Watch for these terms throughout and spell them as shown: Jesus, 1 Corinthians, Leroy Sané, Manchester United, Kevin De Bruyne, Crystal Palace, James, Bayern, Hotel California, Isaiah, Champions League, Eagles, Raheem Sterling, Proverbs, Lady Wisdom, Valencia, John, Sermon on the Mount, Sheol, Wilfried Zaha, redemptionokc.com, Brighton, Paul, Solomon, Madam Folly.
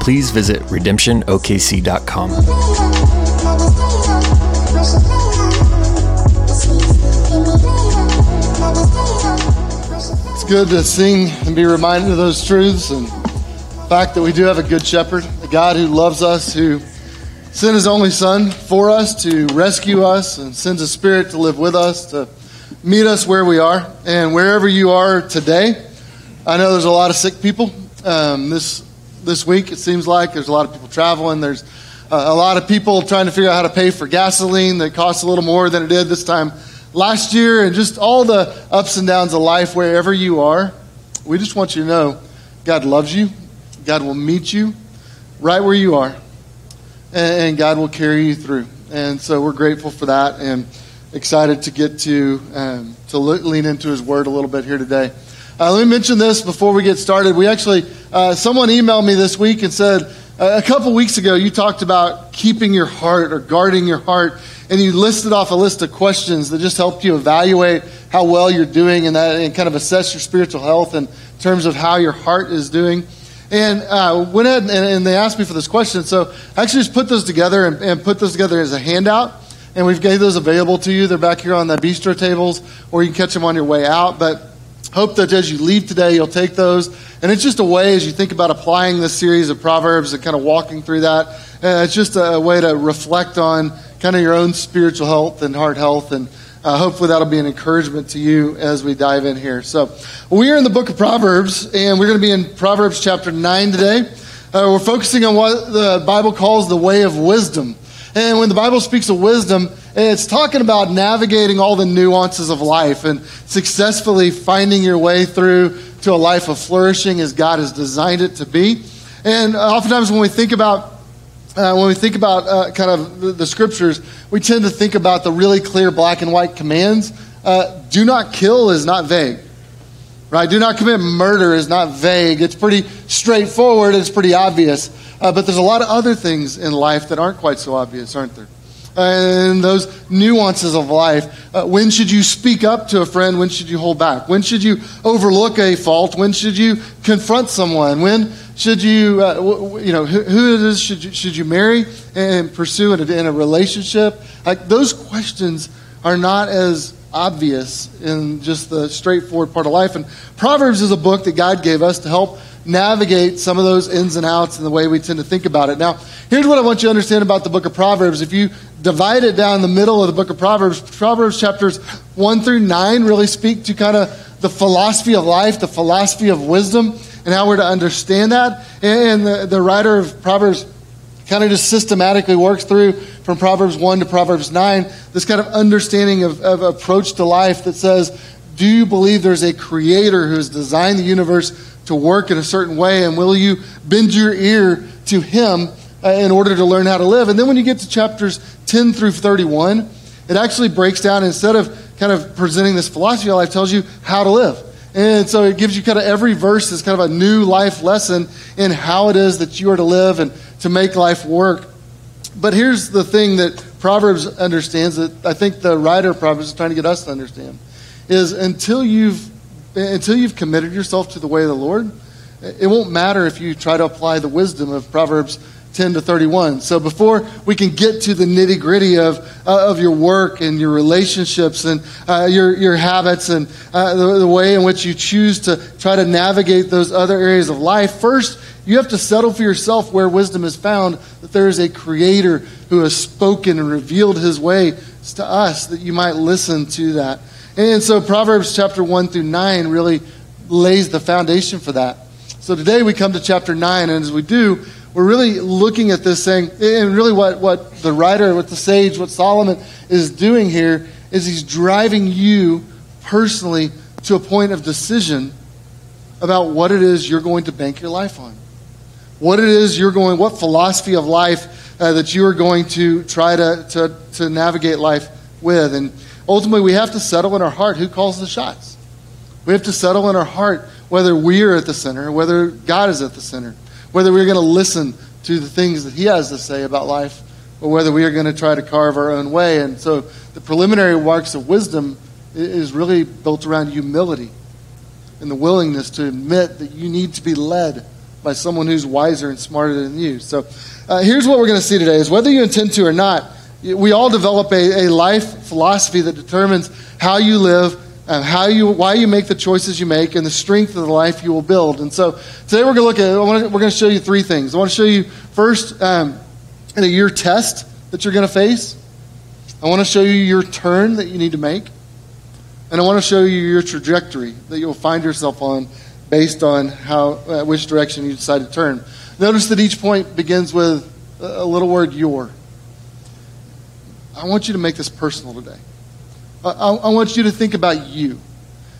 please visit redemptionokc.com. It's good to sing and be reminded of those truths and the fact that we do have a good shepherd, a God who loves us, who sent his only son for us to rescue us and sends a spirit to live with us, to meet us where we are. And wherever you are today, I know there's a lot of sick people. This week, it seems like there's a lot of people traveling. There's a lot of people trying to figure out how to pay for gasoline that costs a little more than it did this time last year, and just all the ups and downs of life. Wherever you are, we just want you to know God loves you. God will meet you right where you are, and God will carry you through. And so we're grateful for that and excited to get to lean into his word a little bit here today. Let me mention this before we get started. We actually, someone emailed me this week and said, a couple weeks ago, you talked about keeping your heart or guarding your heart, and you listed off a list of questions that just helped you evaluate how well you're doing and kind of assess your spiritual health in terms of how your heart is doing. And went ahead and they asked me for this question, so I actually just put those together and put those together as a handout, and we've got those available to you. They're back here on the bistro tables, or you can catch them on your way out, but hope that as you leave today, you'll take those. And it's just a way, as you think about applying this series of Proverbs and kind of walking through that, it's just a way to reflect on kind of your own spiritual health and heart health. And hopefully that'll be an encouragement to you as we dive in here. So we are in the book of Proverbs, and we're going to be in Proverbs chapter 9 today. We're focusing on what the Bible calls the way of wisdom. And when the Bible speaks of wisdom, it's talking about navigating all the nuances of life and successfully finding your way through to a life of flourishing as God has designed it to be. And oftentimes when we think about kind of the scriptures, we tend to think about the really clear black and white commands. Do not kill is not vague, right? Do not commit murder is not vague. It's pretty straightforward. It's pretty obvious. But there's a lot of other things in life that aren't quite so obvious, aren't there? And those nuances of life. When should you speak up to a friend? When should you hold back? When should you overlook a fault? When should you confront someone? When should you, who it is should you marry and pursue in a relationship? Like, those questions are not as obvious in just the straightforward part of life. And Proverbs is a book that God gave us to help navigate some of those ins and outs and the way we tend to think about it. Now, here's what I want you to understand about the book of Proverbs. If you divide it down the middle of the book of Proverbs, Proverbs chapters 1 through 9 really speak to kind of the philosophy of life, the philosophy of wisdom, and how we're to understand that. And the writer of Proverbs kind of just systematically works through from Proverbs 1 to Proverbs 9 this kind of understanding of approach to life that says, do you believe there's a creator who has designed the universe to work in a certain way, and will you bend your ear to him in order to learn how to live? And then when you get to chapters 10 through 31, it actually breaks down. Instead of kind of presenting this philosophy of life, it tells you how to live. And so it gives you kind of every verse is kind of a new life lesson in how it is that you are to live and to make life work. But here's the thing that Proverbs understands, that I think the writer of Proverbs is trying to get us to understand, is until you've committed yourself to the way of the Lord, it won't matter if you try to apply the wisdom of Proverbs 10 to 31. So before we can get to the nitty gritty of your work and your relationships and your habits and the way in which you choose to try to navigate those other areas of life, first you have to settle for yourself where wisdom is found, that there is a creator who has spoken and revealed his way to us, that you might listen to that. And so Proverbs chapter 1 through 9 really lays the foundation for that. So today we come to chapter 9, and as we do, we're really looking at this saying, and really what the writer, what the sage, what Solomon is doing here is he's driving you personally to a point of decision about what it is you're going to bank your life on. What philosophy of life that you are going to try to navigate life with. And ultimately, we have to settle in our heart who calls the shots. We have to settle in our heart whether we are at the center, whether God is at the center, whether we're going to listen to the things that he has to say about life, or whether we are going to try to carve our own way. And so the preliminary works of wisdom is really built around humility and the willingness to admit that you need to be led by someone who's wiser and smarter than you. So here's what we're going to see today is whether you intend to or not, we all develop a life philosophy that determines how you live, why you make the choices you make, and the strength of the life you will build. And so today we're going to look at, we're going to show you three things. I want to show you first your test that you're going to face. I want to show you your turn that you need to make. And I want to show you your trajectory that you'll find yourself on based on which direction you decide to turn. Notice that each point begins with a little word, your. I want you to make this personal today. I want you to think about you.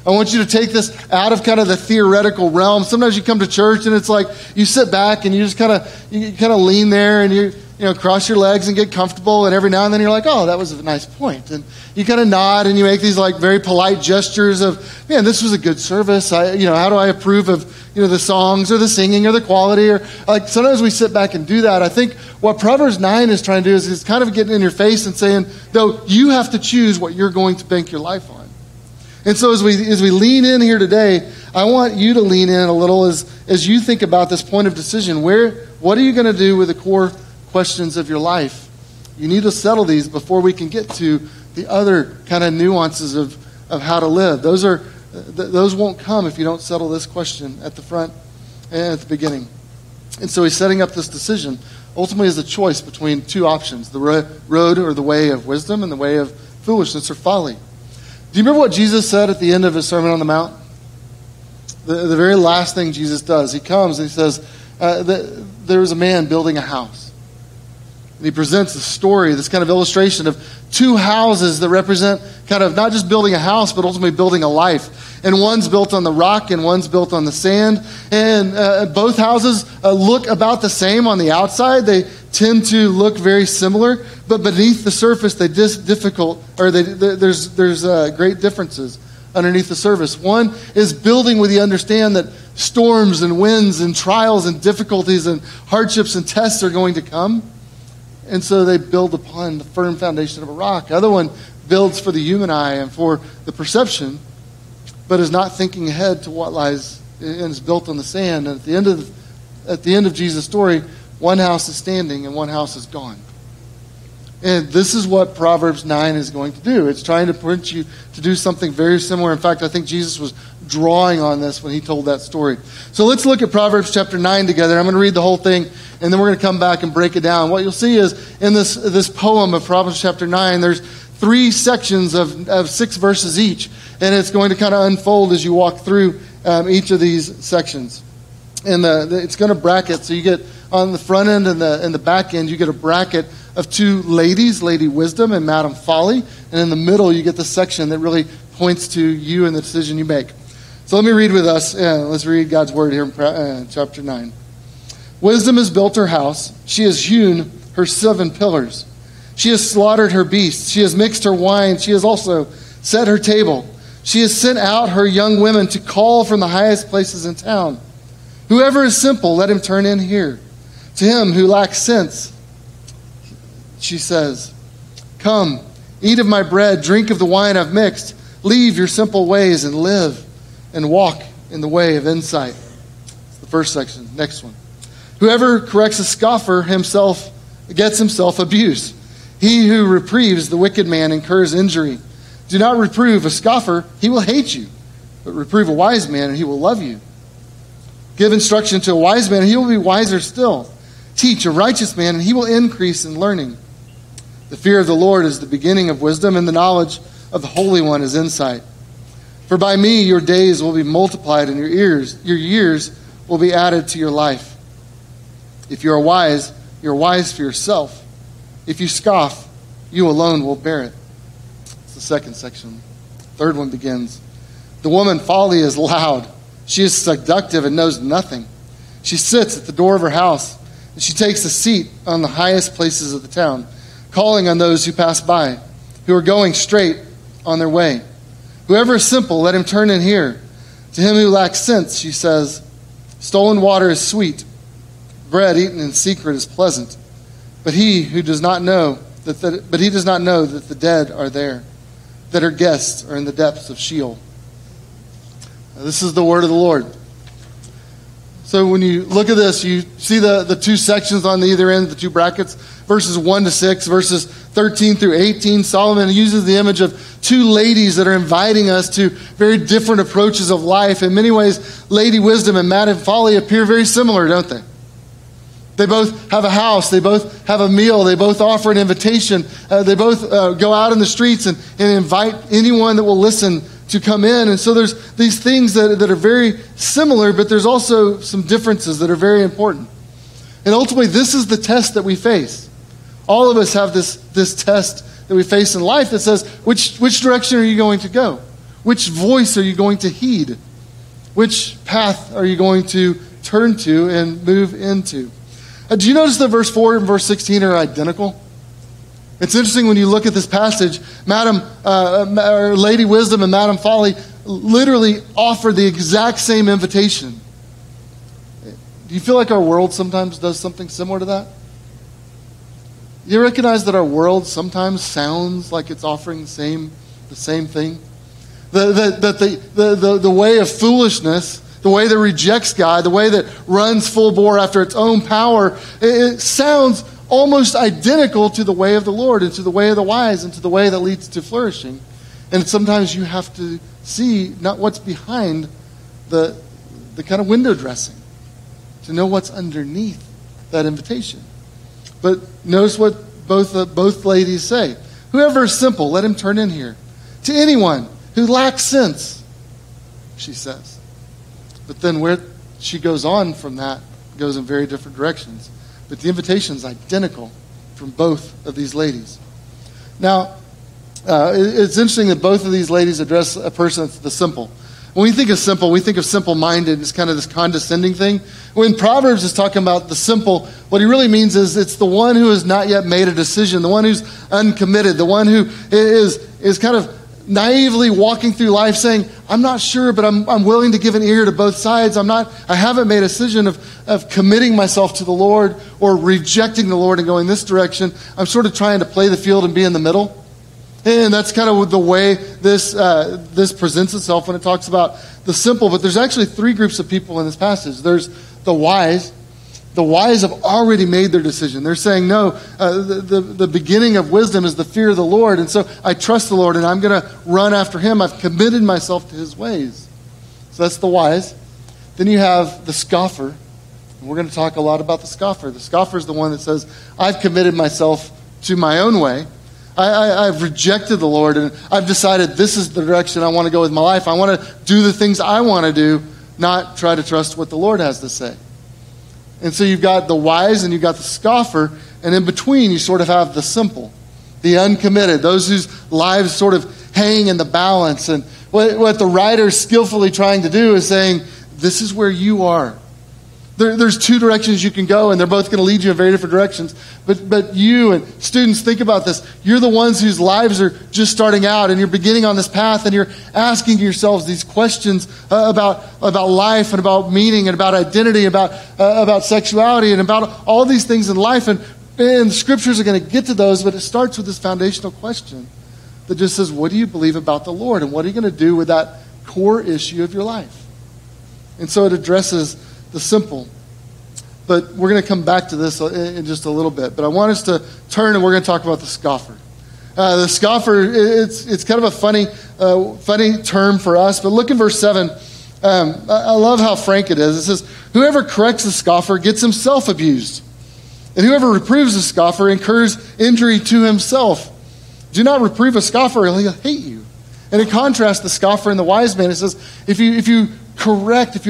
I want you to take this out of kind of the theoretical realm. Sometimes you come to church and it's like you sit back and you just kind of lean there and you cross your legs and get comfortable, and every now and then you're like, oh, that was a nice point. And you kind of nod and you make these like very polite gestures of, man, this was a good service. How do I approve of, the songs or the singing or the quality? Or like sometimes we sit back and do that. I think what Proverbs 9 is trying to do is kind of getting in your face and saying, no, you have to choose what you're going to bank your life on. And so as we lean in here today, I want you to lean in a little as you think about this point of decision. What are you going to do with the core questions of your life? You need to settle these before we can get to the other kind of nuances of how to live. Those won't come if you don't settle this question at the front and at the beginning. And so he's setting up this decision. Ultimately, is a choice between two options: the road or the way of wisdom, and the way of foolishness or folly. Do you remember what Jesus said at the end of his Sermon on the Mount? The very last thing Jesus does, he comes and he says, there was a man building a house. And he presents a story, this kind of illustration of two houses that represent kind of not just building a house, but ultimately building a life. And one's built on the rock and one's built on the sand. And both houses look about the same on the outside. They tend to look very similar, but beneath the surface, there's great differences underneath the surface. One is building with the understand that storms and winds and trials and difficulties and hardships and tests are going to come. And so they build upon the firm foundation of a rock. The other one builds for the human eye and for the perception, but is not thinking ahead to what lies and is built on the sand. And at the end of Jesus' story, one house is standing and one house is gone. And this is what Proverbs 9 is going to do. It's trying to point you to do something very similar. In fact, I think Jesus was drawing on this when he told that story. So let's look at Proverbs chapter 9 together. I'm going to read the whole thing, and then we're going to come back and break it down. What you'll see is in this poem of Proverbs chapter 9, there's three sections of six verses each, and it's going to kind of unfold as you walk through each of these sections. And it's going to bracket, so you get on the front end and the back end, you get a bracket of two ladies, Lady Wisdom and Madam Folly. And in the middle, you get the section that really points to you and the decision you make. So let me read with us. Let's read God's word here in chapter 9. Wisdom has built her house. She has hewn her 7 pillars. She has slaughtered her beasts. She has mixed her wine. She has also set her table. She has sent out her young women to call from the highest places in town. Whoever is simple, let him turn in here. To him who lacks sense, she says, "Come, eat of my bread, drink of the wine I've mixed. Leave your simple ways and live and walk in the way of insight." That's the first section. Next one. Whoever corrects a scoffer himself gets himself abuse. He who reprieves the wicked man incurs injury. Do not reprove a scoffer, he will hate you. But reprove a wise man and he will love you. Give instruction to a wise man and he will be wiser still. Teach a righteous man and he will increase in learning. The fear of the Lord is the beginning of wisdom, and the knowledge of the Holy One is insight. For by me your days will be multiplied, and your years will be added to your life. If you are wise, you're wise for yourself. If you scoff, you alone will bear it. It's the second section. Third one begins. The woman Folly is loud. She is seductive and knows nothing. She sits at the door of her house And she takes a seat on the highest places of the town, calling on those who pass by, who are going straight on their way. Whoever is simple, let him turn and hear. To him who lacks sense, she says, stolen water is sweet, bread eaten in secret is pleasant. But he does not know that the dead are there, that her guests are in the depths of Sheol. Now, this is the word of the Lord. So when you look at this, you see the two sections on the either end, the two brackets, verses 1 to 6, verses 13 through 18. Solomon uses the image of two ladies that are inviting us to very different approaches of life. In many ways, Lady Wisdom and Madam Folly appear very similar, don't they? They both have a house. They both have a meal. They both offer an invitation. They both go out in the streets and invite anyone that will listen to come in. And so there's these things that are very similar, but there's also some differences that are very important. And ultimately, this is the test that we face. All of us have this test that we face in life that says, which direction are you going to go? Which voice are you going to heed? Which path are you going to turn to and move into? Do you notice that verse 4 and verse 16 are identical? It's interesting when you look at this passage. Lady Wisdom and Madam Folly literally offer the exact same invitation. Do you feel like our world sometimes does something similar to that? You recognize that our world sometimes sounds like it's offering the same thing? The way of foolishness, the way that rejects God, the way that runs full bore after its own power, it sounds almost identical to the way of the Lord and to the way of the wise and to the way that leads to flourishing. And sometimes you have to see not what's behind the kind of window dressing to know what's underneath that invitation. But notice what both ladies say. Whoever is simple, let him turn in here. To anyone who lacks sense, she says. But then where she goes on from that goes in very different directions. But the invitation is identical from both of these ladies. Now, it's interesting that both of these ladies address a person that's the simple. When we think of simple, we think of simple-minded. It's kind of this condescending thing. When Proverbs is talking about the simple, what he really means is it's the one who has not yet made a decision, the one who's uncommitted, the one who is kind of naively walking through life saying, I'm not sure, but I'm willing to give an ear to both sides. I haven't made a decision of committing myself to the Lord or rejecting the Lord and going this direction. I'm sort of trying to play the field and be in the middle. And that's kind of the way this presents itself when it talks about the simple. But there's actually three groups of people in this passage. There's the wise. The wise have already made their decision. They're saying, no, the beginning of wisdom is the fear of the Lord. And so I trust the Lord and I'm going to run after him. I've committed myself to his ways. So that's the wise. Then you have the scoffer. And we're going to talk a lot about the scoffer. The scoffer is the one that says, I've committed myself to my own way. I've rejected the Lord and I've decided this is the direction I want to go with my life. I want to do the things I want to do, not try to trust what the Lord has to say. And so you've got the wise and you've got the scoffer, and in between you sort of have the simple, the uncommitted, those whose lives sort of hang in the balance. And what the writer's skillfully trying to do is saying, this is where you are. There's two directions you can go, and they're both going to lead you in very different directions. But you and students, think about this. You're the ones whose lives are just starting out, and you're beginning on this path, and you're asking yourselves these questions about life and about meaning and about identity, about sexuality and about all these things in life. And the scriptures are going to get to those, but it starts with this foundational question that just says, what do you believe about the Lord, and what are you going to do with that core issue of your life? And so it addresses the simple. But we're going to come back to this in just a little bit. But I want us to turn and we're going to talk about the scoffer. The scoffer, it's kind of a funny term for us. But look in verse 7. I love how frank it is. It says, whoever corrects the scoffer gets himself abused. And whoever reproves the scoffer incurs injury to himself. Do not reprove a scoffer and he'll hate you. And in contrast, the scoffer and the wise man, it says, if you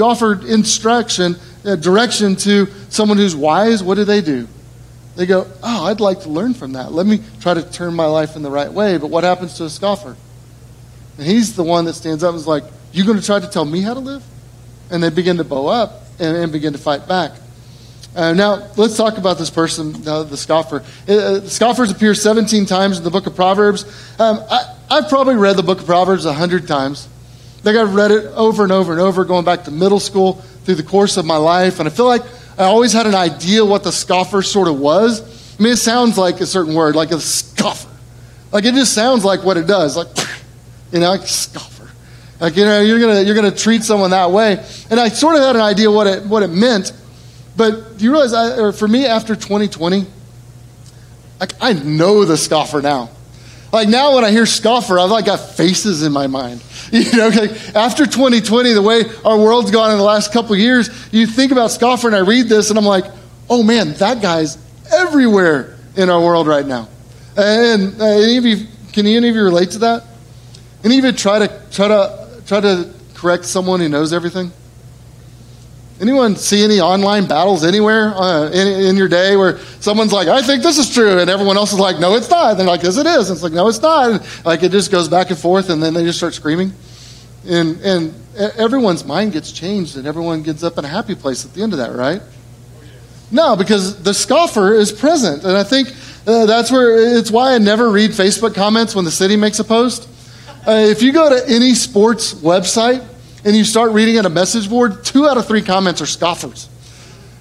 offered instruction, direction to someone who's wise, what do? They go, oh, I'd like to learn from that. Let me try to turn my life in the right way. But what happens to a scoffer? And he's the one that stands up and is like, you're going to try to tell me how to live? And they begin to bow up and begin to fight back. Now, let's talk about this person, the scoffer. Scoffers appear 17 times in the book of Proverbs. I've probably read the book of Proverbs 100 times. I think I've read it over and over and over, going back to middle school through the course of my life. And I feel like I always had an idea what the scoffer sort of was. I mean, it sounds like a certain word, like a scoffer. Like, it just sounds like what it does. Like, you know, like scoffer. Like, you know, you're gonna treat someone that way. And I sort of had an idea what it meant. But do you realize, for me, after 2020, like, I know the scoffer now. Like, now when I hear scoffer, I've like got faces in my mind. You know, like, after 2020, the way our world's gone in the last couple of years, you think about scoffer, and I read this, and I'm like, oh man, that guy's everywhere in our world right now. And can any of you relate to that? Any of you try to correct someone who knows everything? Anyone see any online battles anywhere in your day where someone's like, I think this is true, and everyone else is like, no, it's not. And they're like, yes, it is. And it's like, no, it's not. And like, it just goes back and forth, and then they just start screaming. And everyone's mind gets changed, and everyone gets up in a happy place at the end of that, right? No, because the scoffer is present. And I think it's why I never read Facebook comments when the city makes a post. If you go to any sports website, and you start reading at a message board, 2 out of 3 comments are scoffers.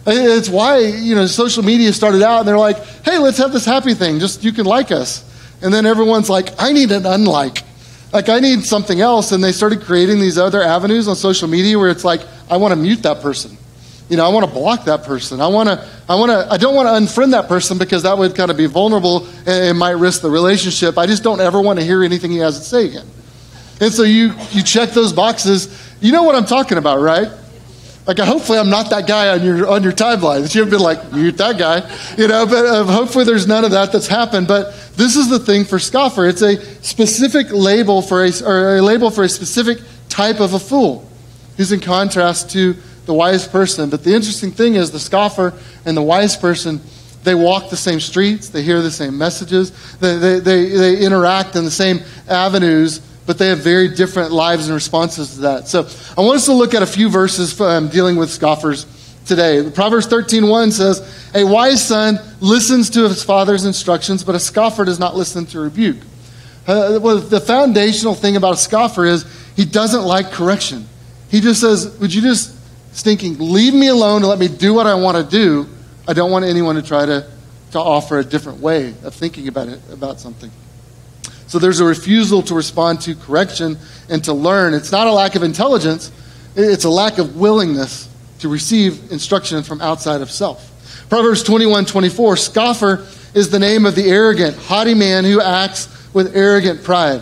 It's why, you know, social media started out, and they're like, hey, let's have this happy thing. Just, you can like us. And then everyone's like, I need an unlike. Like, I need something else. And they started creating these other avenues on social media where it's like, I want to mute that person. You know, I want to block that person. I don't want to unfriend that person because that would kind of be vulnerable and it might risk the relationship. I just don't ever want to hear anything he has to say again. And so you check those boxes. You know what I'm talking about, right? Like, hopefully I'm not that guy on your timeline that you've been like, mute that guy, you know, but hopefully there's none of that that's happened. But this is the thing for scoffer. It's a specific label for a specific type of a fool who's in contrast to the wise person. But the interesting thing is the scoffer and the wise person, they walk the same streets, they hear the same messages, they interact in the same avenues, but they have very different lives and responses to that. So I want us to look at a few verses dealing with scoffers today. Proverbs 13:1 says, a wise son listens to his father's instructions, but a scoffer does not listen to rebuke. The foundational thing about a scoffer is he doesn't like correction. He just says, would you just stinking leave me alone and let me do what I want to do? I don't want anyone to try to offer a different way of thinking about something. So there's a refusal to respond to correction and to learn. It's not a lack of intelligence. It's a lack of willingness to receive instruction from outside of self. Proverbs 21:24, scoffer is the name of the arrogant, haughty man who acts with arrogant pride.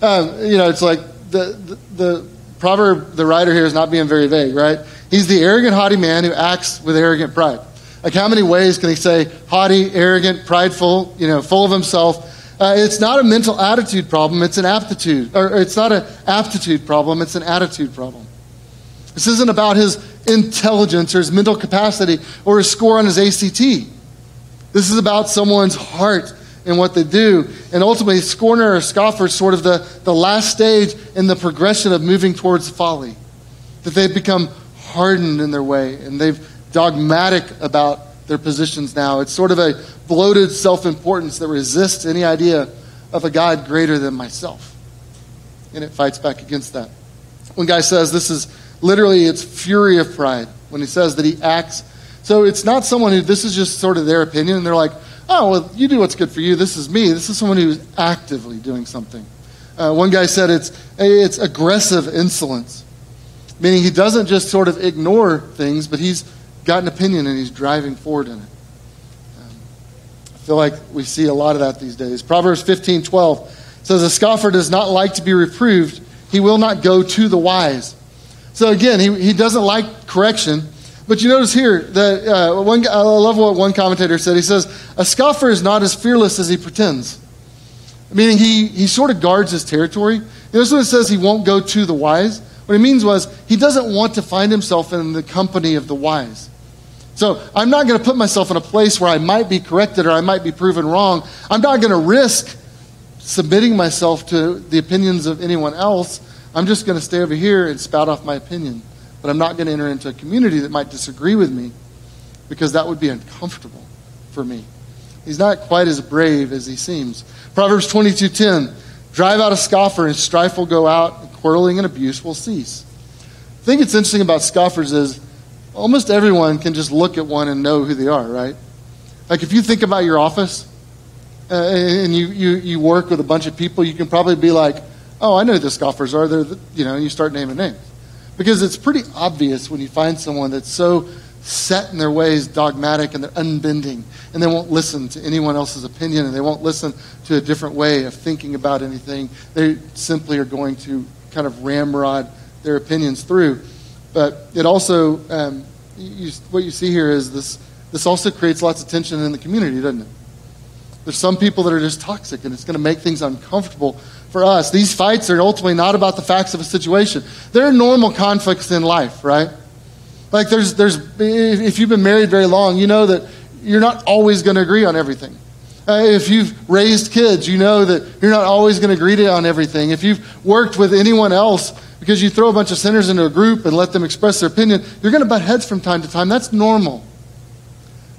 You know, it's like the proverb, the writer here is not being very vague, right? He's the arrogant, haughty man who acts with arrogant pride. Like, how many ways can he say haughty, arrogant, prideful, you know, full of himself? It's not a mental attitude problem, it's an aptitude. Or it's not an aptitude problem, it's an attitude problem. This isn't about his intelligence or his mental capacity or his score on his ACT. This is about someone's heart and what they do. And ultimately, scorner or scoffer is sort of the last stage in the progression of moving towards folly. That they've become hardened in their way and they've dogmatic about their positions now. It's sort of a bloated self-importance that resists any idea of a God greater than myself. And it fights back against that. One guy says this is literally, it's fury of pride when he says that he acts. So it's not someone who, this is just sort of their opinion, and they're like, oh, well, you do what's good for you. This is me. This is someone who's actively doing something. One guy said it's aggressive insolence, meaning he doesn't just sort of ignore things, but he's got an opinion and he's driving forward in it. I feel like we see a lot of that these days. Proverbs 15:12 says, a scoffer does not like to be reproved. He will not go to the wise. So again, he doesn't like correction. But you notice here that I love what one commentator said. He says, a scoffer is not as fearless as he pretends. Meaning he sort of guards his territory. Notice when it says he won't go to the wise. What it means was he doesn't want to find himself in the company of the wise. So I'm not going to put myself in a place where I might be corrected or I might be proven wrong. I'm not going to risk submitting myself to the opinions of anyone else. I'm just going to stay over here and spout off my opinion. But I'm not going to enter into a community that might disagree with me. because that would be uncomfortable for me. He's not quite as brave as he seems. Proverbs 22:10, drive out a scoffer and strife will go out, and quarreling and abuse will cease. I think it's interesting about scoffers is almost everyone can just look at one and know who they are, right? Like if you think about your office and you work with a bunch of people, you can probably be like, oh, I know who the scoffers are. They're the, you know, and you start naming names. Because it's pretty obvious when you find someone that's so set in their ways, dogmatic, and they're unbending, and they won't listen to anyone else's opinion, and they won't listen to a different way of thinking about anything. They simply are going to kind of ramrod their opinions through. But it also, what you see here is this also creates lots of tension in the community, doesn't it? There's some people that are just toxic, and it's going to make things uncomfortable for us. These fights are ultimately not about the facts of a situation. There are normal conflicts in life, right? Like there's if you've been married very long, you know that you're not always going to agree on everything. If you've raised kids, you know that you're not always going to agree on everything. If you've worked with anyone else, because you throw a bunch of sinners into a group and let them express their opinion, you're going to butt heads from time to time. That's normal.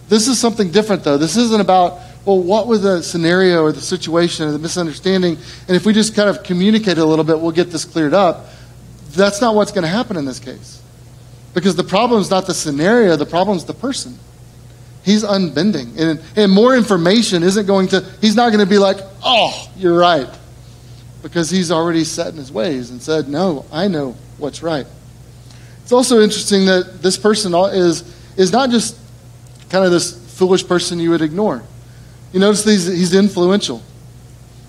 This is something different, though. This isn't about, well, what was the scenario or the situation or the misunderstanding? And if we just kind of communicate a little bit, we'll get this cleared up. That's not what's going to happen in this case. Because the problem's not the scenario, the problem's the person. He's unbending. And more information isn't going to, he's not going to be like, oh, you're right. Because he's already set in his ways and said, no, I know what's right. It's also interesting that this person is not just kind of this foolish person you would ignore. You notice he's influential.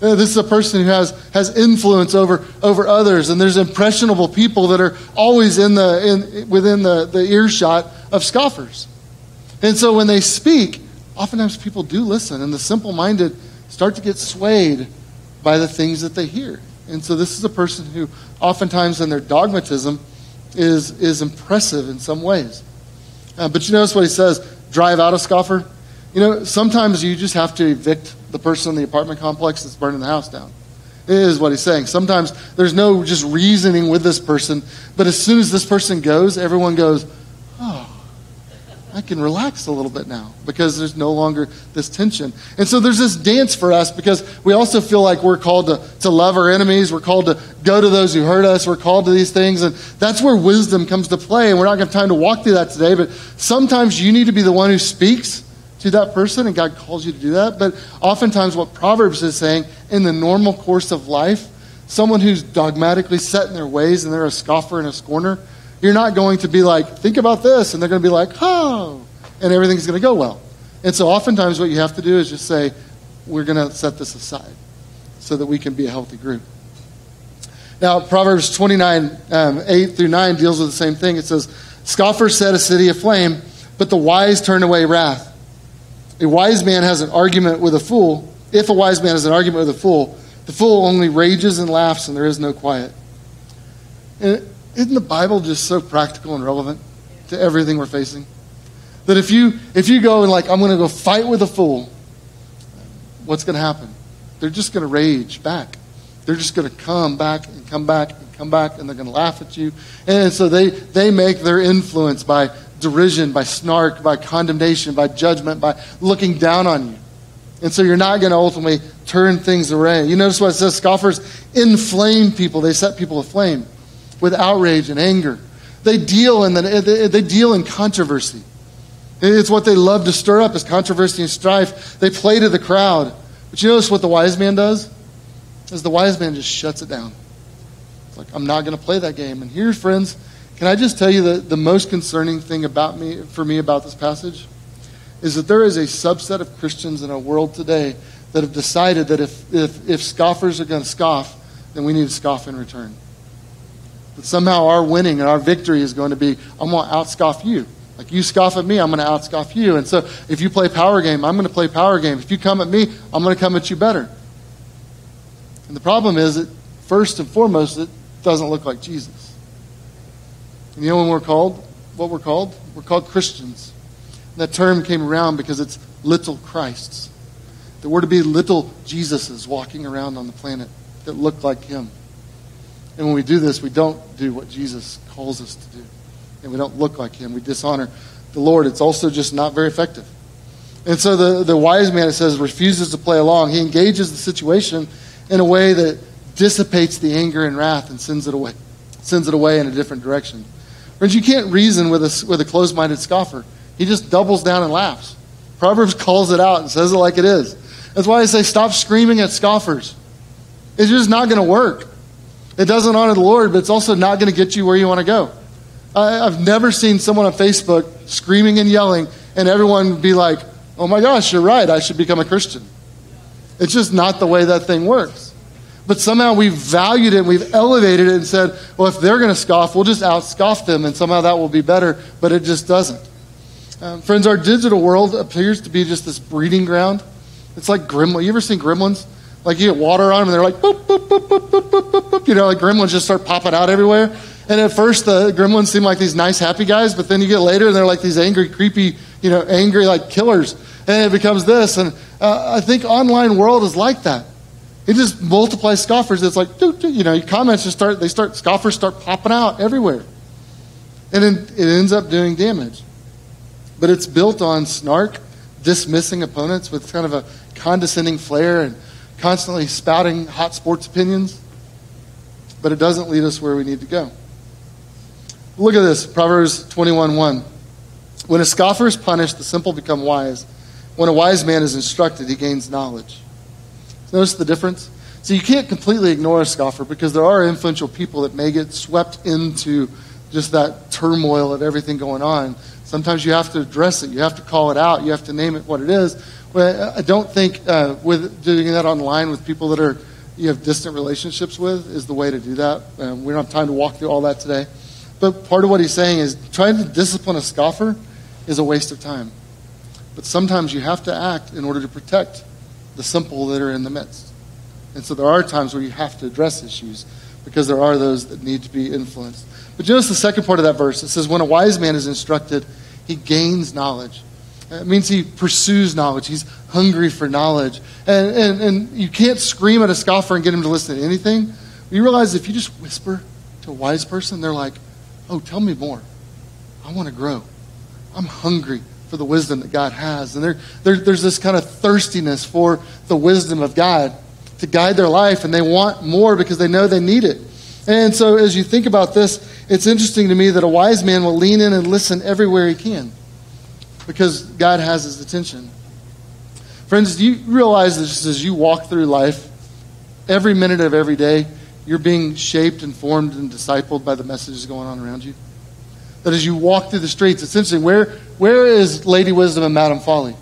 This is a person who has influence over others, and there's impressionable people that are always within the earshot of scoffers. And so when they speak, oftentimes people do listen, and the simple-minded start to get swayed by the things that they hear. And so this is a person who oftentimes in their dogmatism is impressive in some ways. But you notice what he says, drive out a scoffer. You know, sometimes you just have to evict the person in the apartment complex that's burning the house down. It is what he's saying. Sometimes there's no just reasoning with this person, but as soon as this person goes, everyone goes, oh, I can relax a little bit now because there's no longer this tension. And so there's this dance for us because we also feel like we're called to love our enemies. We're called to go to those who hurt us. We're called to these things. And that's where wisdom comes to play. And we're not going to have time to walk through that today, but sometimes you need to be the one who speaks to that person, and God calls you to do that. But oftentimes what Proverbs is saying, in the normal course of life, someone who's dogmatically set in their ways and they're a scoffer and a scorner, you're not going to be like, think about this, and they're going to be like, oh, and everything's going to go well. And so oftentimes what you have to do is just say, we're going to set this aside so that we can be a healthy group. Now, Proverbs 29, 8 through 9 deals with the same thing. It says, scoffers set a city aflame, but the wise turn away wrath. A wise man has an argument with a fool. If a wise man has an argument with a fool, the fool only rages and laughs, and there is no quiet. And isn't the Bible just so practical and relevant to everything we're facing? That if you go and like, I'm going to go fight with a fool, what's going to happen? They're just going to rage back. They're just going to come back and come back and come back, and they're going to laugh at you. And so they make their influence by derision, by snark, by condemnation, by judgment, by looking down on you. And so you're not going to ultimately turn things away. You notice what it says, scoffers inflame people. They set people aflame with outrage and anger. They deal in controversy. It's what they love to stir up is controversy and strife. They play to the crowd. But you notice what the wise man does? Is the wise man just shuts it down. It's like, I'm not going to play that game. And here, friends, can I just tell you that the most concerning thing for me about this passage is that there is a subset of Christians in our world today that have decided that if scoffers are going to scoff, then we need to scoff in return. That somehow our winning and our victory is going to be, I'm going to outscoff you. Like you scoff at me, I'm going to outscoff you. And so if you play power game, I'm going to play power game. If you come at me, I'm going to come at you better. And the problem is that first and foremost, it doesn't look like Jesus. And you know when we're called? What we're called? We're called Christians. And that term came around because it's little Christs. That we're to be little Jesuses walking around on the planet that look like him. And when we do this, we don't do what Jesus calls us to do. And we don't look like him. We dishonor the Lord, it's also just not very effective. And so the wise man, it says, refuses to play along. He engages the situation in a way that dissipates the anger and wrath and sends it away in a different direction. Friends, you can't reason with a closed-minded scoffer. He just doubles down and laughs. Proverbs calls it out and says it like it is. That's why I say stop screaming at scoffers. It's just not going to work. It doesn't honor the Lord, but it's also not going to get you where you want to go. I've never seen someone on Facebook screaming and yelling and everyone be like, oh my gosh, you're right, I should become a Christian. It's just not the way that thing works. But somehow we've valued it, we've elevated it and said, well, if they're going to scoff, we'll just out-scoff them and somehow that will be better, but it just doesn't. Friends, our digital world appears to be just this breeding ground. It's like gremlins. You ever seen gremlins? Like you get water on them and they're like, boop, boop, boop, boop, boop, boop, boop, boop. You know, like gremlins just start popping out everywhere. And at first the gremlins seem like these nice, happy guys, but then you get later and they're like these angry, creepy, angry like killers. And it becomes this. And I think online world is like that. It just multiplies scoffers. It's like, doo, doo, your comments just scoffers start popping out everywhere. And then it ends up doing damage. But it's built on snark, dismissing opponents with kind of a condescending flair and constantly spouting hot sports opinions. But it doesn't lead us where we need to go. Look at this, Proverbs 21:1. When a scoffer is punished, the simple become wise. When a wise man is instructed, he gains knowledge. Notice the difference? So you can't completely ignore a scoffer because there are influential people that may get swept into just that turmoil of everything going on. Sometimes you have to address it. You have to call it out. You have to name it what it is. But I don't think with doing that online with people that you have distant relationships with is the way to do that. We don't have time to walk through all that today. But part of what he's saying is trying to discipline a scoffer is a waste of time. But sometimes you have to act in order to protect the simple that are in the midst. And so there are times where you have to address issues because there are those that need to be influenced. But notice the second part of that verse. It says, when a wise man is instructed, he gains knowledge. It means he pursues knowledge. He's hungry for knowledge. And you can't scream at a scoffer and get him to listen to anything. You realize if you just whisper to a wise person, they're like, oh, tell me more. I want to grow. I'm hungry for the wisdom that God has. And there's this kind of thirstiness for the wisdom of God to guide their life, and they want more because they know they need it. And so as you think about this, it's interesting to me that a wise man will lean in and listen everywhere he can because God has his attention. Friends, do you realize that just as you walk through life, every minute of every day, you're being shaped and formed and discipled by the messages going on around you? That as you walk through the streets, it's interesting, where is Lady Wisdom and Madam Folly?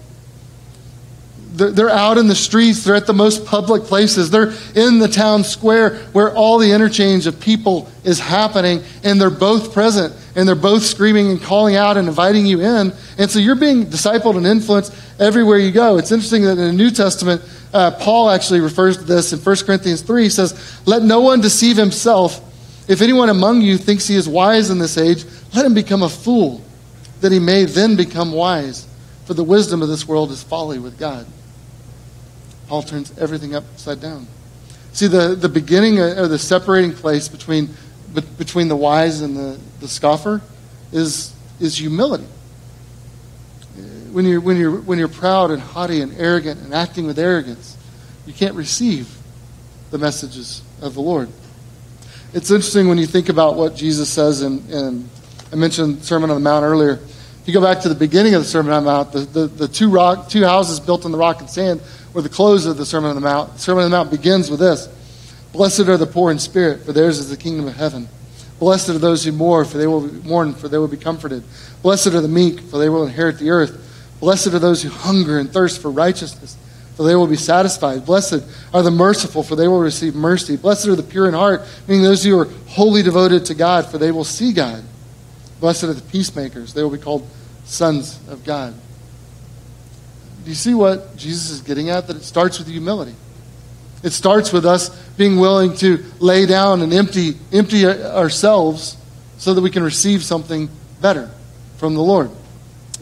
They're out in the streets. They're at the most public places. They're in the town square where all the interchange of people is happening, and they're both present, and they're both screaming and calling out and inviting you in. And so you're being discipled and influenced everywhere you go. It's interesting that in the New Testament, Paul actually refers to this in 1 Corinthians 3. He says, let no one deceive himself. If anyone among you thinks he is wise in this age, let him become a fool, that he may then become wise. For the wisdom of this world is folly with God. Paul turns everything upside down. See, the beginning or the separating place between the wise and the scoffer is humility. When you're proud and haughty and arrogant and acting with arrogance, you can't receive the messages of the Lord. It's interesting when you think about what Jesus says, and I mentioned the Sermon on the Mount earlier. If you go back to the beginning of the Sermon on the Mount, the two houses built on the rock and sand, or the close of the Sermon on the Mount. The Sermon on the Mount begins with this. Blessed are the poor in spirit, for theirs is the kingdom of heaven. Blessed are those who mourn, for they will be comforted. Blessed are the meek, for they will inherit the earth. Blessed are those who hunger and thirst for righteousness, for they will be satisfied. Blessed are the merciful, for they will receive mercy. Blessed are the pure in heart, meaning those who are wholly devoted to God, for they will see God. Blessed are the peacemakers, they will be called sons of God. Do you see what Jesus is getting at? That it starts with humility. It starts with us being willing to lay down and empty ourselves so that we can receive something better from the Lord.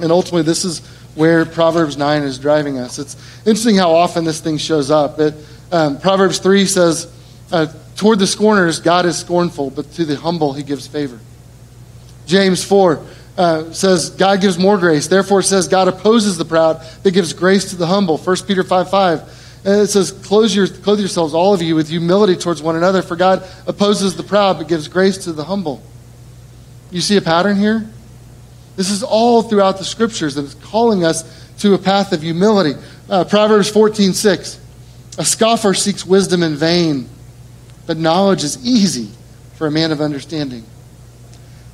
And ultimately, this is where Proverbs 9 is driving us. It's interesting how often this thing shows up. Proverbs 3 says, toward the scorners, God is scornful, but to the humble, he gives favor. James 4 says God gives more grace. Therefore, it says God opposes the proud, but gives grace to the humble. 1 Peter 5:5. And it says, clothe yourselves, all of you, with humility towards one another, for God opposes the proud, but gives grace to the humble. You see a pattern here? This is all throughout the scriptures, and it's calling us to a path of humility. Proverbs 14:6. A scoffer seeks wisdom in vain, but knowledge is easy for a man of understanding.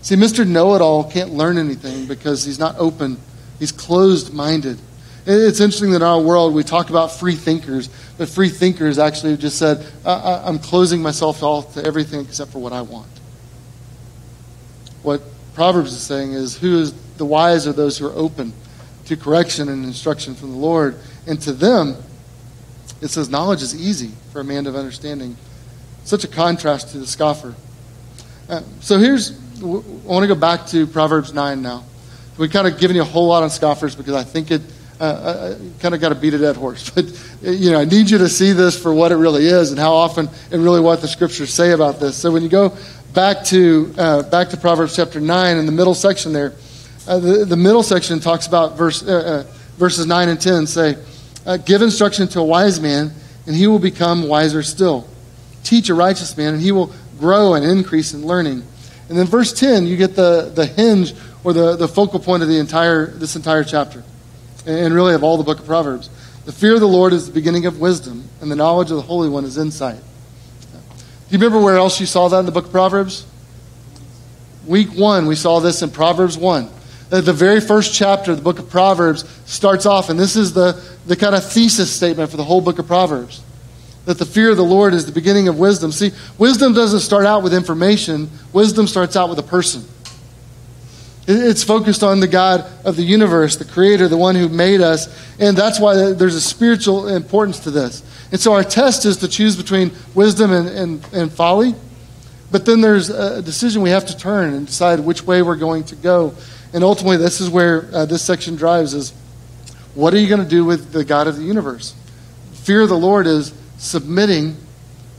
See, Mr. Know-it-all can't learn anything because he's not open. He's closed-minded. It's interesting that in our world we talk about free thinkers, but free thinkers actually just said, I'm closing myself off to everything except for what I want. What Proverbs is saying is, the wise are those who are open to correction and instruction from the Lord. And to them, it says knowledge is easy for a man of understanding. Such a contrast to the scoffer. I want to go back to Proverbs 9 now. We've kind of given you a whole lot on scoffers because I think it, I kind of got to beat a dead horse. But, you know, I need you to see this for what it really is and how often and really what the scriptures say about this. So when you go back to Proverbs chapter 9 in the middle section there, the middle section talks about verses 9 and 10 say, give instruction to a wise man and he will become wiser still. Teach a righteous man and he will grow and increase in learning. And then verse 10, you get the hinge or the focal point of this entire chapter and really of all the book of Proverbs. The fear of the Lord is the beginning of wisdom, and the knowledge of the Holy One is insight. Do you remember where else you saw that in the book of Proverbs? Week 1, we saw this in Proverbs 1. The very first chapter of the book of Proverbs starts off, and this is the kind of thesis statement for the whole book of Proverbs. That the fear of the Lord is the beginning of wisdom. See, wisdom doesn't start out with information. Wisdom starts out with a person. It's focused on the God of the universe, the creator, the one who made us. And that's why there's a spiritual importance to this. And so our test is to choose between wisdom and folly. But then there's a decision we have to turn and decide which way we're going to go. And ultimately, this is where this section drives is, what are you going to do with the God of the universe? Fear of the Lord is submitting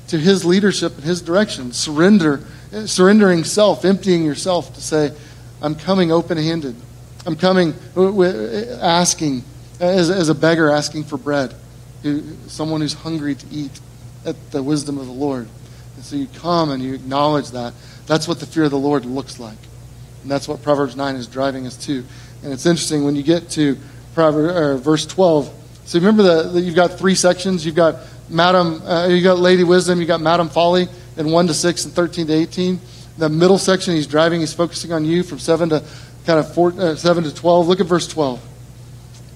to his leadership and his direction, surrendering self, emptying yourself to say, I'm coming open-handed. I'm coming asking, as a beggar asking for bread, someone who's hungry to eat at the wisdom of the Lord. And so you come and you acknowledge that. That's what the fear of the Lord looks like. And that's what Proverbs 9 is driving us to. And it's interesting when you get to verse 12. So remember that you've got three sections. You've got you got Lady Wisdom, you got Madam Folly in 1-6 and 13-18. The middle section, he's focusing on you from 7 to 12. Look at verse 12.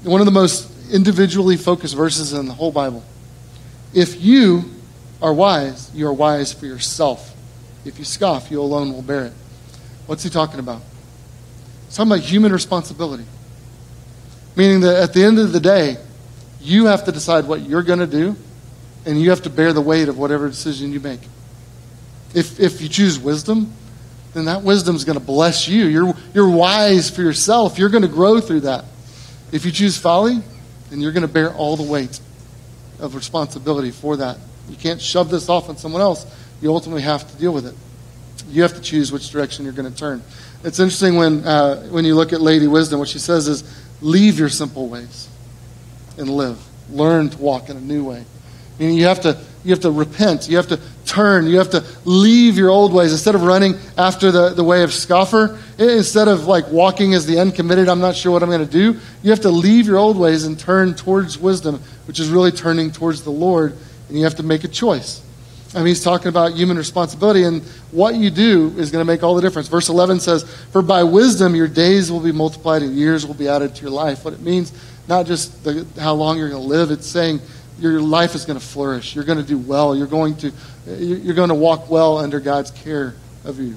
One of the most individually focused verses in the whole Bible. If you are wise, you are wise for yourself. If you scoff, you alone will bear it. What's he talking about? He's talking about human responsibility. Meaning that at the end of the day, you have to decide what you're going to do. And you have to bear the weight of whatever decision you make. If you choose wisdom, then that wisdom is going to bless you. You're wise for yourself. You're going to grow through that. If you choose folly, then you're going to bear all the weight of responsibility for that. You can't shove this off on someone else. You ultimately have to deal with it. You have to choose which direction you're going to turn. It's interesting when you look at Lady Wisdom, what she says is, leave your simple ways and live. Learn to walk in a new way. Meaning you have to repent, you have to turn, you have to leave your old ways. Instead of running after the way of scoffer, instead of like walking as the uncommitted, I'm not sure what I'm going to do, you have to leave your old ways and turn towards wisdom, which is really turning towards the Lord, and you have to make a choice. I mean, he's talking about human responsibility, and what you do is going to make all the difference. Verse 11 says, for by wisdom your days will be multiplied and years will be added to your life. What it means, not just how long you're going to live, it's saying, your life is going to flourish. You're going to do well. You're going to walk well under God's care of you.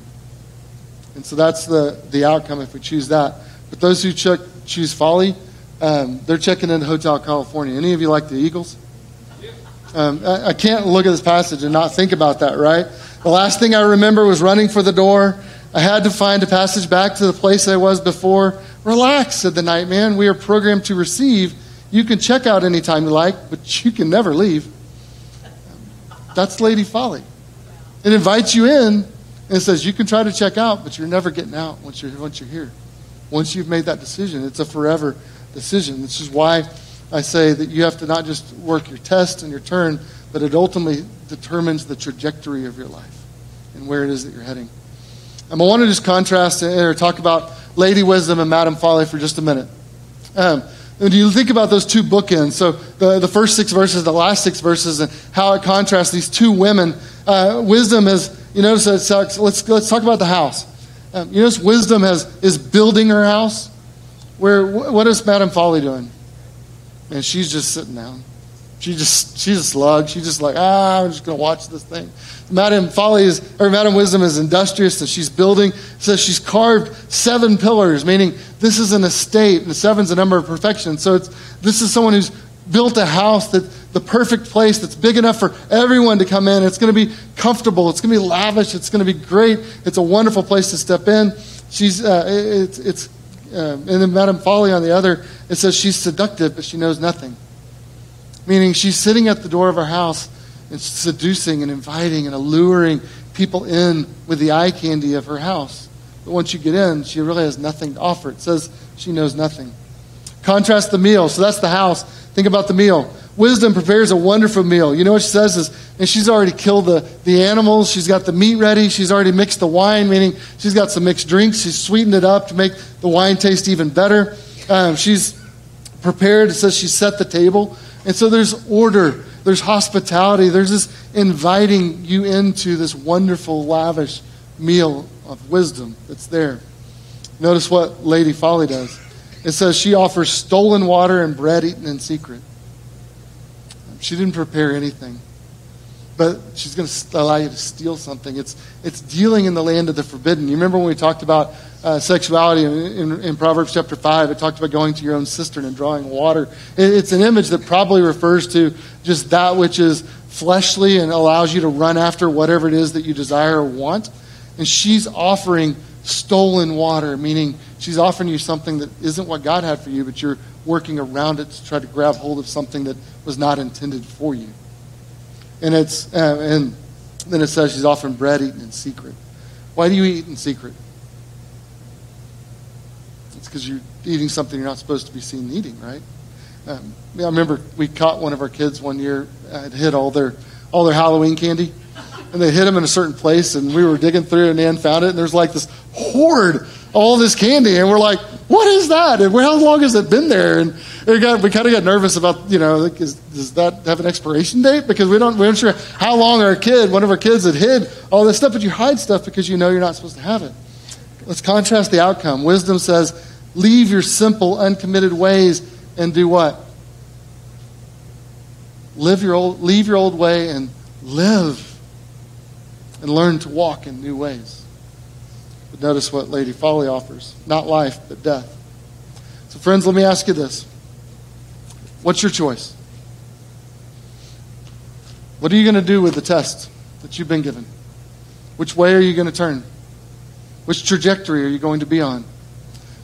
And so that's the outcome if we choose that. But those who choose folly, they're checking into Hotel California. Any of you like the Eagles? I can't look at this passage and not think about that, right? The last thing I remember was running for the door. I had to find a passage back to the place I was before. Relax, said the night man. We are programmed to receive. You can check out anytime you like, but you can never leave. That's Lady Folly. It invites you in and says you can try to check out, but you're never getting out once you're here. Once you've made that decision, it's a forever decision. This is why I say that you have to not just work your test and your turn, but it ultimately determines the trajectory of your life and where it is that you're heading. I want to just contrast or talk about Lady Wisdom and Madam Folly for just a minute. When you think about those two bookends, so the first six verses, the last six verses, and how it contrasts these two women. Wisdom has, you notice, let's talk about the house. You notice wisdom is building her house. What is Madam Folly doing? And she's just sitting down. She's a slug. She's just like, I'm just going to watch this thing. Madam Wisdom is industrious, and she's building. It says she's carved 7 pillars, meaning this is an estate, and 7's a number of perfection. So this is someone who's built a house, that the perfect place that's big enough for everyone to come in. It's going to be comfortable. It's going to be lavish. It's going to be great. It's a wonderful place to step in. And then Madam Folly on the other, it says she's seductive, but she knows nothing. Meaning she's sitting at the door of her house and seducing and inviting and alluring people in with the eye candy of her house. But once you get in, she really has nothing to offer. It says she knows nothing. Contrast the meal. So that's the house. Think about the meal. Wisdom prepares a wonderful meal. You know what she says is, and she's already killed the animals. She's got the meat ready. She's already mixed the wine, meaning she's got some mixed drinks. She's sweetened it up to make the wine taste even better. She's prepared. It says she set the table. And so there's order. There's hospitality. There's this inviting you into this wonderful, lavish meal of wisdom that's there. Notice what Lady Folly does. It says she offers stolen water and bread eaten in secret. She didn't prepare anything, but she's going to allow you to steal something. It's dealing in the land of the forbidden. You remember when we talked about sexuality in Proverbs chapter 5, it talked about going to your own cistern and drawing water. It's an image that probably refers to just that which is fleshly and allows you to run after whatever it is that you desire or want. And she's offering stolen water, meaning she's offering you something that isn't what God had for you, but you're working around it to try to grab hold of something that was not intended for you. And and then it says she's often bread eaten in secret. Why do you eat in secret? It's because you're eating something you're not supposed to be seen eating, right? I remember we caught one of our kids one year. It hid all their Halloween candy. And they hid them in a certain place, and we were digging through, and Ann found it, and there's like this hoard, all this candy, and we're like, what is that? And how long has it been there? And we kind of got nervous about, like, does that have an expiration date? Because we weren't sure how long one of our kids had hid all this stuff, but you hide stuff because you know you're not supposed to have it. Let's contrast the outcome. Wisdom says, leave your simple, uncommitted ways and do what? Leave your old way and live. And learn to walk in new ways. But notice what Lady Folly offers. Not life, but death. So friends, let me ask you this. What's your choice? What are you going to do with the test that you've been given? Which way are you going to turn? Which trajectory are you going to be on?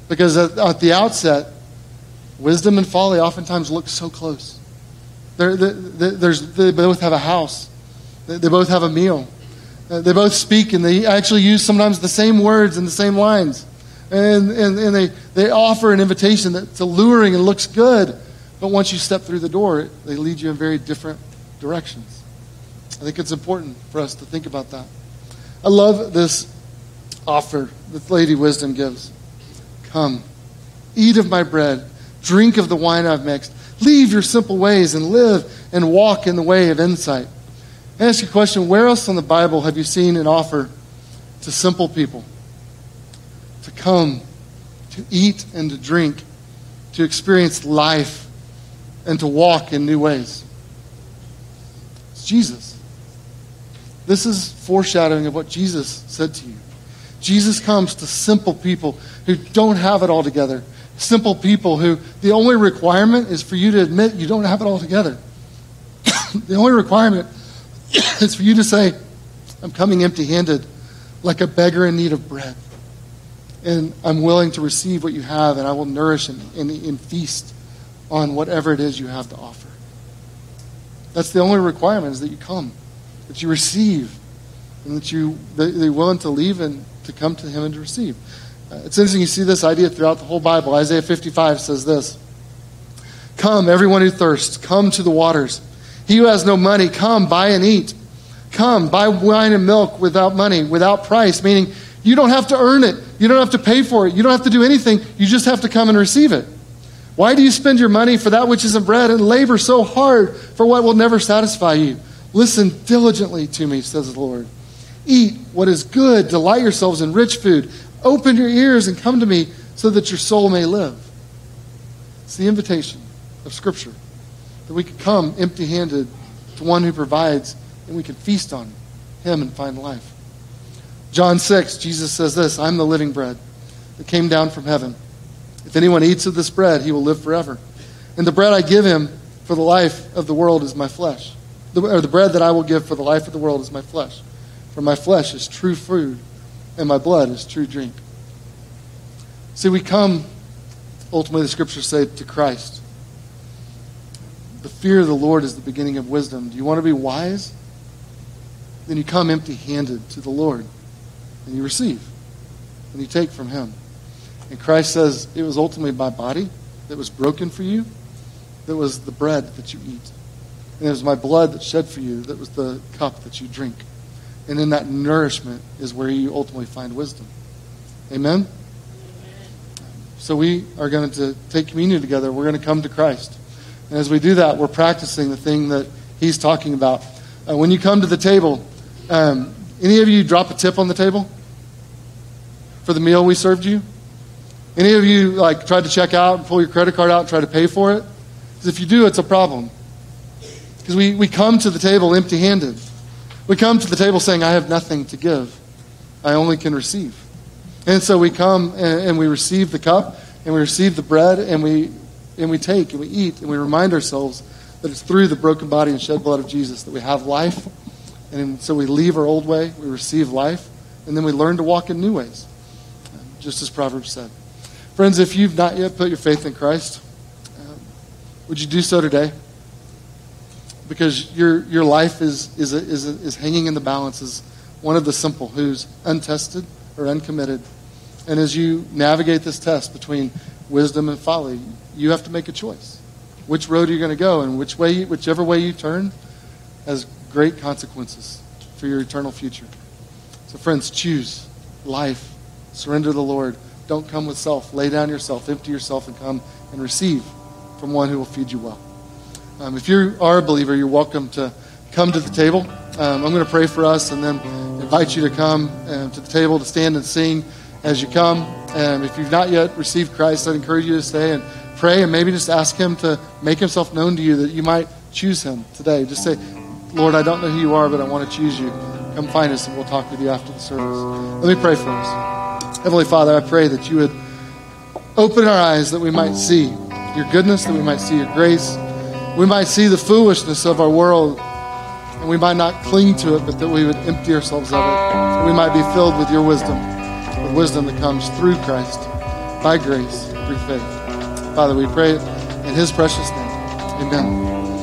Because at the outset, wisdom and folly oftentimes look so close. They both have a house. They both have a meal. They both speak, and they actually use sometimes the same words and the same lines. And they offer an invitation that's alluring and looks good. But once you step through the door, they lead you in very different directions. I think it's important for us to think about that. I love this offer that Lady Wisdom gives. Come, eat of my bread, drink of the wine I've mixed. Leave your simple ways and live and walk in the way of insight. I ask you a question, where else in the Bible have you seen an offer to simple people to come, to eat and to drink, to experience life, and to walk in new ways? It's Jesus. This is foreshadowing of what Jesus said to you. Jesus comes to simple people who don't have it all together, simple people who the only requirement is for you to admit you don't have it all together. The only requirement it's for you to say, I'm coming empty-handed, like a beggar in need of bread. And I'm willing to receive what you have, and I will nourish and feast on whatever it is you have to offer. That's the only requirement, is that you come, that you receive, and that you're willing to leave and to come to him and to receive. It's interesting you see this idea throughout the whole Bible. Isaiah 55 says this, "Come, everyone who thirsts, come to the waters. He who has no money, come, buy and eat. Come, buy wine and milk without money, without price," meaning you don't have to earn it. You don't have to pay for it. You don't have to do anything. You just have to come and receive it. Why do you spend your money for that which isn't bread and labor so hard for what will never satisfy you? Listen diligently to me, says the Lord. Eat what is good. Delight yourselves in rich food. Open your ears and come to me so that your soul may live. It's the invitation of Scripture that we can come empty-handed to one who provides and we can feast on him and find life. John 6, Jesus says this, "I'm the living bread that came down from heaven. If anyone eats of this bread, he will live forever. And the bread I give him for the life of the world is my flesh. The bread that I will give for the life of the world is my flesh. For my flesh is true food, and my blood is true drink." See, we come, ultimately the Scriptures say, to Christ. The fear of the Lord is the beginning of wisdom. Do you want to be wise? Then you come empty-handed to the Lord, and you receive, and you take from him. And Christ says, it was ultimately my body that was broken for you, that was the bread that you eat. And it was my blood that shed for you, that was the cup that you drink. And in that nourishment is where you ultimately find wisdom. Amen? So we are going to take communion together. We're going to come to Christ. And as we do that, we're practicing the thing that he's talking about. When you come to the table, any of you drop a tip on the table for the meal we served you? Any of you tried to check out and pull your credit card out and try to pay for it? Because if you do, it's a problem. Because we come to the table empty-handed. We come to the table saying, I have nothing to give. I only can receive. And so we come and we receive the cup and we receive the bread and we take and we eat and we remind ourselves that it's through the broken body and shed blood of Jesus that we have life. And so we leave our old way, we receive life, and then we learn to walk in new ways, just as Proverbs said. Friends, if you've not yet put your faith in Christ, would you do so today? Because your life is hanging in the balance as one of the simple who's untested or uncommitted. And as you navigate this test between wisdom and folly, you have to make a choice. Which road are you going to go? And whichever way you turn has great consequences for your eternal future. So friends, choose life. Surrender to the Lord. Don't come with self. Lay down yourself. Empty yourself and come and receive from one who will feed you well. If you are a believer, you're welcome to come to the table. I'm going to pray for us and then invite you to come to the table, to stand and sing as you come. If you've not yet received Christ, I'd encourage you to stay and pray and maybe just ask him to make himself known to you that you might choose him today. Just say, Lord, I don't know who you are, but I want to choose you. Come find us and we'll talk with you after the service. Let me pray for us. Heavenly Father, I pray that you would open our eyes that we might see your goodness, that we might see your grace. We might see the foolishness of our world and we might not cling to it, but that we would empty ourselves of it. We might be filled with your wisdom, the wisdom that comes through Christ, by grace, through faith. Father, we pray it in his precious name. Amen.